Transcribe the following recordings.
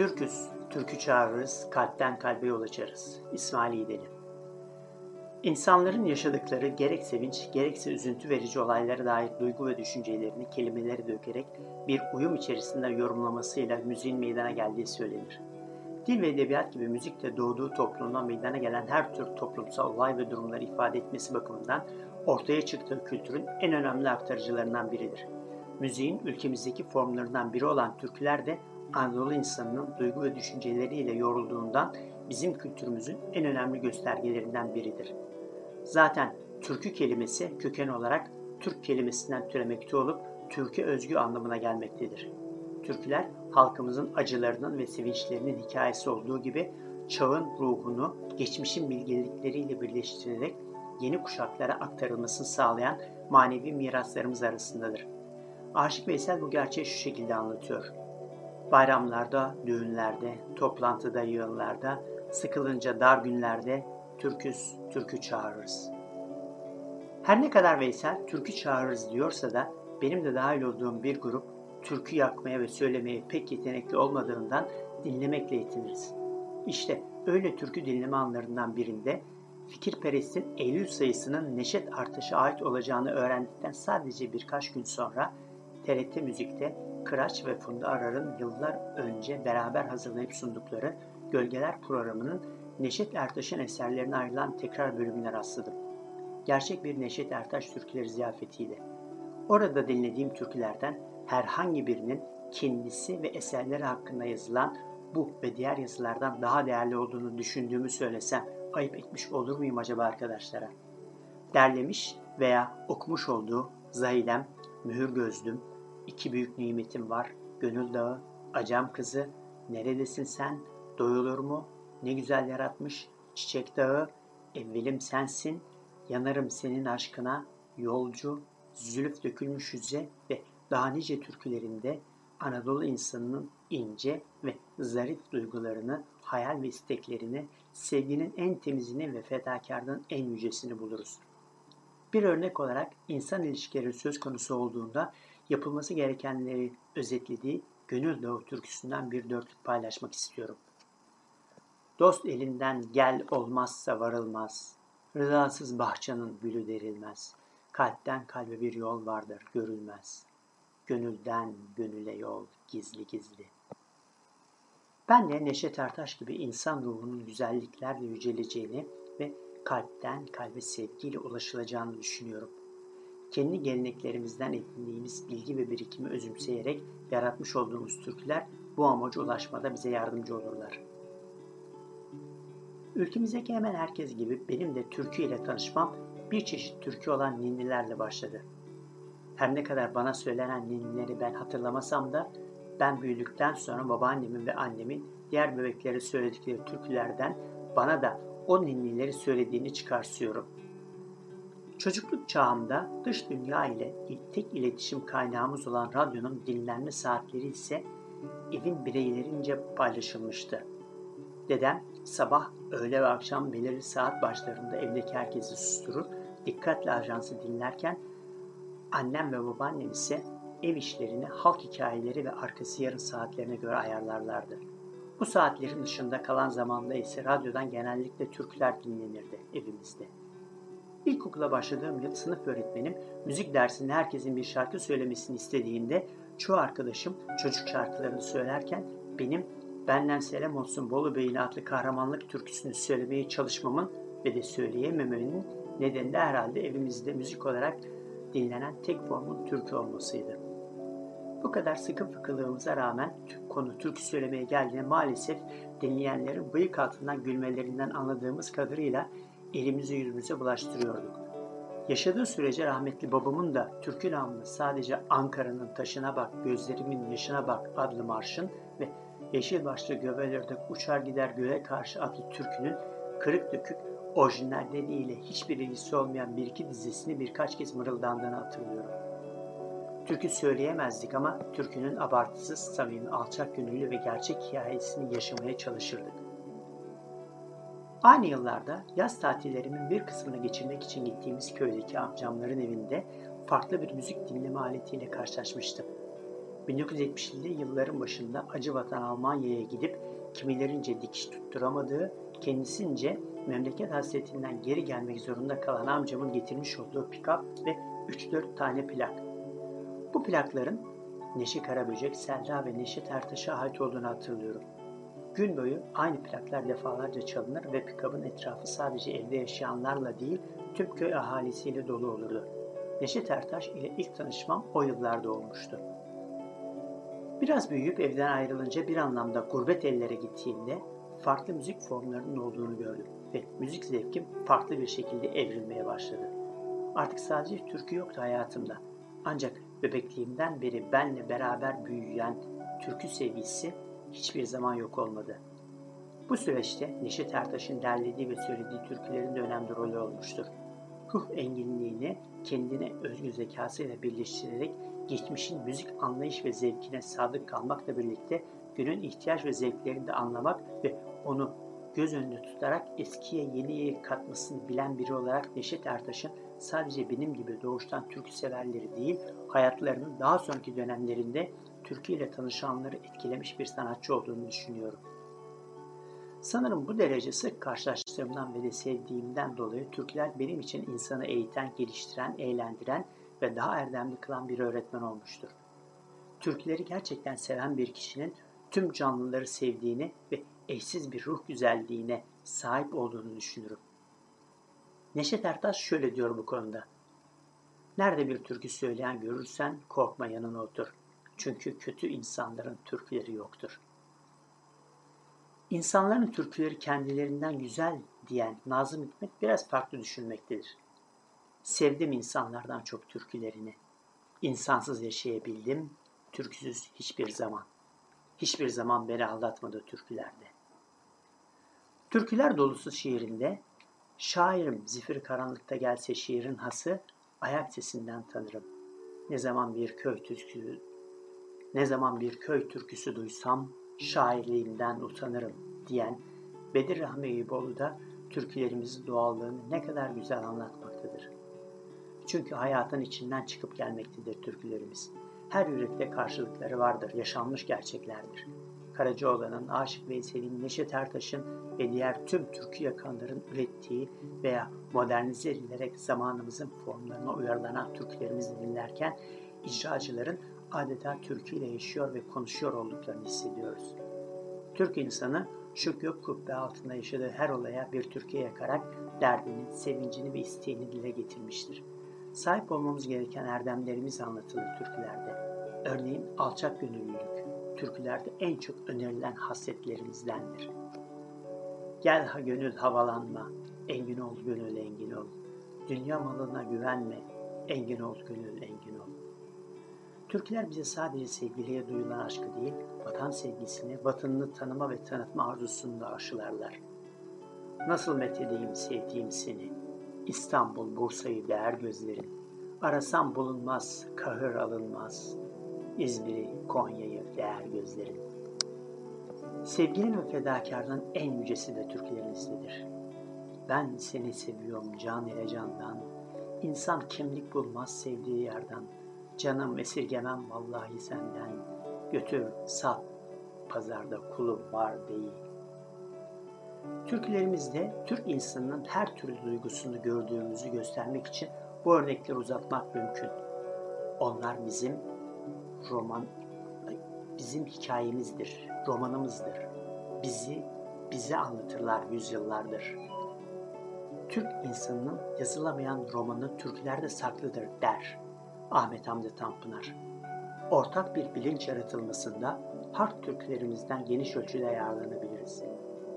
Türküz, türkü çağırırız, kalpten kalbe yol açarız. İsmail İdeli. İnsanların yaşadıkları gerek sevinç, gerekse üzüntü verici olaylara dair duygu ve düşüncelerini kelimelere dökerek bir uyum içerisinde yorumlamasıyla müziğin meydana geldiği söylenir. Dil ve edebiyat gibi müzik de doğduğu toplumdan meydana gelen her tür toplumsal olay ve durumları ifade etmesi bakımından ortaya çıktığı kültürün en önemli aktarıcılarından biridir. Müziğin ülkemizdeki formlarından biri olan türküler de Anadolu insanının duygu ve düşünceleriyle yorulduğundan bizim kültürümüzün en önemli göstergelerinden biridir. Zaten türkü kelimesi köken olarak Türk kelimesinden türemekte olup türkü özgü anlamına gelmektedir. Türküler halkımızın acılarının ve sevinçlerinin hikayesi olduğu gibi çağın ruhunu geçmişin bilgelikleriyle birleştirerek yeni kuşaklara aktarılmasını sağlayan manevi miraslarımız arasındadır. Aşık Veysel bu gerçeği şu şekilde anlatıyor. Bayramlarda, düğünlerde, toplantıda, yığınlarda, sıkılınca dar günlerde türküz, türkü çağırırız. Her ne kadar Veysel türkü çağırırız diyorsa da benim de dahil olduğum bir grup türkü yakmaya ve söylemeye pek yetenekli olmadığından dinlemekle yetiniriz. İşte öyle türkü dinleme anlarından birinde fikirperest'in Eylül sayısının Neşet Ertaş'a ait olacağını öğrendikten sadece birkaç gün sonra TRT Müzik'te Kıraç ve Funda Arar'ın yıllar önce beraber hazırlayıp sundukları Gölgeler programının Neşet Ertaş'ın eserlerine ayrılan tekrar bölümüne rastladım. Gerçek bir Neşet Ertaş türküleri ziyafetiyle. Orada dinlediğim türkülerden herhangi birinin kendisi ve eserleri hakkında yazılan bu ve diğer yazılardan daha değerli olduğunu düşündüğümü söylesem ayıp etmiş olur muyum acaba arkadaşlara? Derlemiş veya okumuş olduğu Zahilem, Mühür Gözlüm, İki Büyük Nimetim Var, Gönül Dağı, Acam Kızı, Neredesin Sen, Doyulur Mu, Ne Güzel Yaratmış, Çiçek Dağı, Evvelim Sensin, Yanarım Senin Aşkına, Yolcu, Zülüf Dökülmüş Yüze ve daha nice türkülerinde Anadolu insanının ince ve zarif duygularını, hayal ve isteklerini, sevginin en temizini ve fedakarlığın en yücesini buluruz. Bir örnek olarak insan ilişkileri söz konusu olduğunda yapılması gerekenleri özetlediği Gönül Dağı türküsünden bir dörtlük paylaşmak istiyorum. Dost elinden gel olmazsa varılmaz, rızasız bahçenin gülü derilmez, kalpten kalbe bir yol vardır görülmez, gönülden gönüle yol gizli gizli. Ben de Neşet Ertaş gibi insan ruhunun güzelliklerle yüceleceğini ve kalpten kalbe sevgiyle ulaşılacağını düşünüyorum. Kendi geleneklerimizden edindiğimiz bilgi ve birikimi özümseyerek yaratmış olduğumuz türküler bu amaca ulaşmada bize yardımcı olurlar. Ülkemizdeki hemen herkes gibi benim de türkü ile tanışmam bir çeşit türkü olan ninnilerle başladı. Her ne kadar bana söylenen ninnileri ben hatırlamasam da ben büyüdükten sonra babaannemin ve annemin diğer bebeklere söyledikleri türkülerden bana da o ninnileri söylediğini çıkarsıyorum. Çocukluk çağımda dış dünya ile tek iletişim kaynağımız olan radyonun dinlenme saatleri ise evin bireylerince paylaşılmıştı. Dedem sabah, öğle ve akşam belirli saat başlarında evdeki herkesi susturur, dikkatle ajansı dinlerken annem ve babaannem ise ev işlerini, halk hikayeleri ve arkası yarın saatlerine göre ayarlarlardı. Bu saatlerin dışında kalan zamanda ise radyodan genellikle türküler dinlenirdi evimizde. İlkokula başladığım yıl sınıf öğretmenim müzik dersinde herkesin bir şarkı söylemesini istediğinde çoğu arkadaşım çocuk şarkılarını söylerken benim Benden Selam Olsun Bolu Bey'in adlı kahramanlık türküsünü söylemeye çalışmamın ve de söyleyememenin nedeni de herhalde evimizde müzik olarak dinlenen tek formun türkü olmasıydı. Bu kadar sıkı fıkılığımıza rağmen konu türkü söylemeye geldiğinde maalesef dinleyenlerin bıyık altından gülmelerinden anladığımız kadarıyla elimizi yüzümüze bulaştırıyorduk. Yaşadığı sürece rahmetli babamın da türkü namlı sadece Ankara'nın taşına bak, gözlerimin yaşına bak adlı marşın ve yeşil başlı göbelerde uçar gider göğe karşı adlı türkünün kırık dökük orijinalleriyle hiçbir ilgisi olmayan bir iki dizisini birkaç kez mırıldandığını hatırlıyorum. Türkü söyleyemezdik ama türkünün abartısız, samimi, alçak gönüllü ve gerçek hikayesini yaşamaya çalışırdık. Aynı yıllarda yaz tatillerimin bir kısmını geçirmek için gittiğimiz köydeki amcamların evinde farklı bir müzik dinleme aletiyle karşılaşmıştım. 1970'li yılların başında acı vatan Almanya'ya gidip kimilerince dikiş tutturamadığı, kendisince memleket hasretinden geri gelmek zorunda kalan amcamın getirmiş olduğu pikap ve 3-4 tane plak. Bu plakların Neşi Karaböcek, Selda ve Neşet Ertaş'a ait olduğunu hatırlıyorum. Gün boyu aynı plaklar defalarca çalınır ve pikabın etrafı sadece evde yaşayanlarla değil, tüm köy ahalisiyle dolu olurdu. Neşet Ertaş ile ilk tanışmam o yıllarda olmuştu. Biraz büyüyüp evden ayrılınca bir anlamda gurbet ellere gittiğimde farklı müzik formlarının olduğunu gördüm ve müzik zevkim farklı bir şekilde evrilmeye başladı. Artık sadece türkü yoktu hayatımda. Ancak bebekliğimden beri benle beraber büyüyen türkü sevgisi hiçbir zaman yok olmadı. Bu süreçte Neşet Ertaş'ın derlediği ve söylediği türkülerin de önemli rolü olmuştur. Ruh enginliğini kendine özgü zekasıyla birleştirerek geçmişin müzik anlayış ve zevkine sadık kalmakla birlikte günün ihtiyaç ve zevklerini de anlamak ve onu göz önünde tutarak eskiye yeniye katmasını bilen biri olarak Neşet Ertaş'ın sadece benim gibi doğuştan türkü severleri değil, hayatlarının daha sonraki dönemlerinde türkü ile tanışanları etkilemiş bir sanatçı olduğunu düşünüyorum. Sanırım bu derece sık karşılaştığımdan ve de sevdiğimden dolayı türküler benim için insanı eğiten, geliştiren, eğlendiren ve daha erdemli kılan bir öğretmen olmuştur. Türküleri gerçekten seven bir kişinin tüm canlıları sevdiğini ve eşsiz bir ruh güzelliğine sahip olduğunu düşünürüm. Neşet Ertaş şöyle diyor bu konuda: "Nerede bir türkü söyleyen görürsen korkma, yanına otur. Çünkü kötü insanların türküleri yoktur." İnsanların türküleri kendilerinden güzel diyen Nazım Hikmet biraz farklı düşünmektedir. "Sevdim insanlardan çok türkülerini. İnsansız yaşayabildim, türküsüz hiçbir zaman. Hiçbir zaman beni aldatmadı türkülerde." Türküler dolusu şiirinde "Şairim zifir karanlıkta gelse şiirin hası, ayak sesinden tanırım. Ne zaman bir köy türküsü duysam şairliğimden utanırım" diyen Bedir Rahmi Eyüboğlu da türkülerimizin doğallığını ne kadar güzel anlatmaktadır. Çünkü hayatın içinden çıkıp gelmektedir türkülerimiz. Her yürekte karşılıkları vardır, yaşanmış gerçeklerdir. Karacaoğlan'ın, Aşık Veysel'in, Neşet Ertaş'ın ve diğer tüm türkü yakanların ürettiği veya modernize edilerek zamanımızın formlarına uyarlanan türkülerimizi dinlerken icracıların adeta türküyle yaşıyor ve konuşuyor olduklarını hissediyoruz. Türk insanı şu gök kubbe altında yaşadığı her olaya bir türkü yakarak derdini, sevincini ve isteğini dile getirmiştir. Sahip olmamız gereken erdemlerimiz anlatılır türkülerde. Örneğin alçak gönüllülük, türkülerde en çok önerilen hasletlerimizdendir. "Gel ha gönül havalanma, engin ol gönül engin ol. Dünya malına güvenme, engin ol gönül engin ol." Türküler bize sadece sevgiliye duyulan aşkı değil, vatan sevgisini, vatanını tanıma ve tanıtma arzusunu da aşılarlar. "Nasıl methedeyim sevdiğim seni, İstanbul, Bursa'yı değer gözlerin. Arasam bulunmaz, kahır alınmaz, İzmir'i, Konya'yı değer gözlerin." Sevginin ve fedakarlığın en yücesi de türkülerimizdedir. "Ben seni seviyorum can ile candan, İnsan kimlik bulmaz sevdiği yerden. Canım esirgemem vallahi senden, götür, sat, pazarda kulum var değil." Türkülerimizde Türk insanının her türlü duygusunu gördüğümüzü göstermek için bu örnekleri uzatmak mümkün. Onlar bizim hikayemizdir, romanımızdır. Bize anlatırlar yüzyıllardır. "Türk insanının yazılamayan romanı türkülerde saklıdır" der Ahmet Hamdi Tanpınar. Ortak bir bilinç yaratılmasında harp türkülerimizden geniş ölçüde yararlanabiliriz.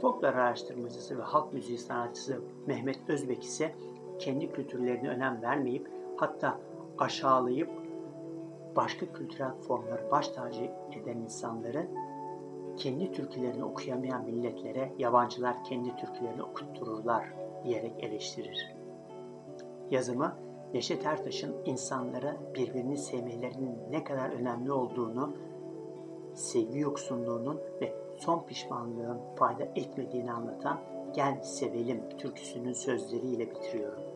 Folklor araştırmacısı ve halk müziği sanatçısı Mehmet Özbek ise kendi kültürlerine önem vermeyip, hatta aşağılayıp başka kültürel formları baş tacı eden insanları, kendi türkülerini okuyamayan milletlere yabancılar kendi türkülerini okuttururlar diyerek eleştirir. Yazımı Neşet Ertaş'ın insanlara birbirini sevmelerinin ne kadar önemli olduğunu, sevgi yoksunluğunun ve son pişmanlığın fayda etmediğini anlatan "Gel Sevelim" türküsünün sözleriyle bitiriyorum.